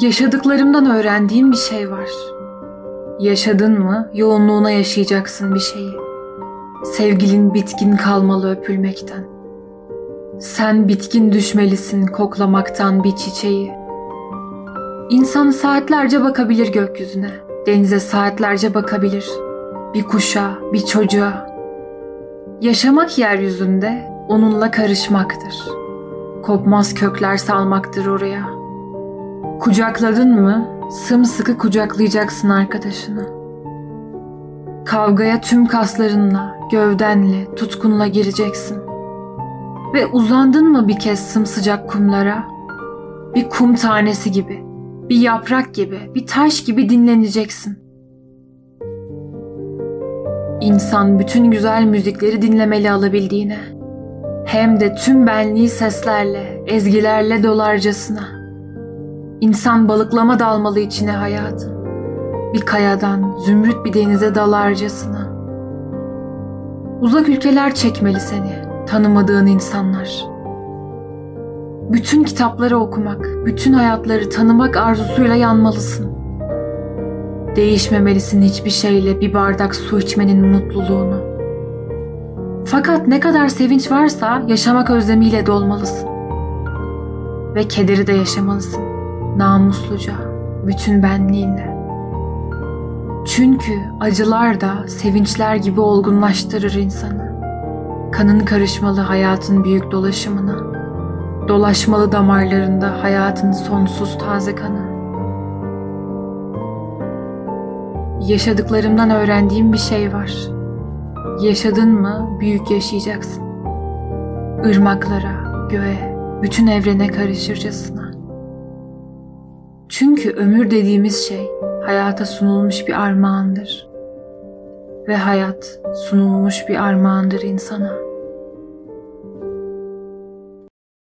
Yaşadıklarımdan öğrendiğim bir şey var. Yaşadın mı, yoğunluğuna yaşayacaksın bir şeyi. Sevgilin bitkin kalmalı öpülmekten. Sen bitkin düşmelisin koklamaktan bir çiçeği. İnsan saatlerce bakabilir gökyüzüne, denize saatlerce bakabilir, bir kuşa, bir çocuğa. Yaşamak yeryüzünde onunla karışmaktır. Kopmaz kökler salmaktır oraya. Kucakladın mı, sımsıkı kucaklayacaksın arkadaşını. Kavgaya tüm kaslarınla, gövdenle, tutkunla gireceksin. Ve uzandın mı bir kez sımsıcak kumlara, bir kum tanesi gibi, bir yaprak gibi, bir taş gibi dinleneceksin. İnsan bütün güzel müzikleri dinlemeli alabildiğine, hem de tüm benliği seslerle, ezgilerle dolarcasına. İnsan balıklama dalmalı içine hayatın, bir kayadan, zümrüt bir denize dalarcasına. Uzak ülkeler çekmeli seni, tanımadığın insanlar. Bütün kitapları okumak, bütün hayatları tanımak arzusuyla yanmalısın. Değişmemelisin hiçbir şeyle bir bardak su içmenin mutluluğunu. Fakat ne kadar sevinç varsa yaşamak özlemiyle dolmalısın. Ve kederi de yaşamalısın, namusluca, bütün benliğinle. Çünkü acılar da sevinçler gibi olgunlaştırır insanı. Kanın karışmalı hayatın büyük dolaşımına. Dolaşmalı damarlarında hayatın sonsuz taze kanı. Yaşadıklarımdan öğrendiğim bir şey var. Yaşadın mı büyük yaşayacaksın. Irmaklara, göğe, bütün evrene karışırcasına. Çünkü ömür dediğimiz şey hayata sunulmuş bir armağandır. Ve hayat sunulmuş bir armağandır insana.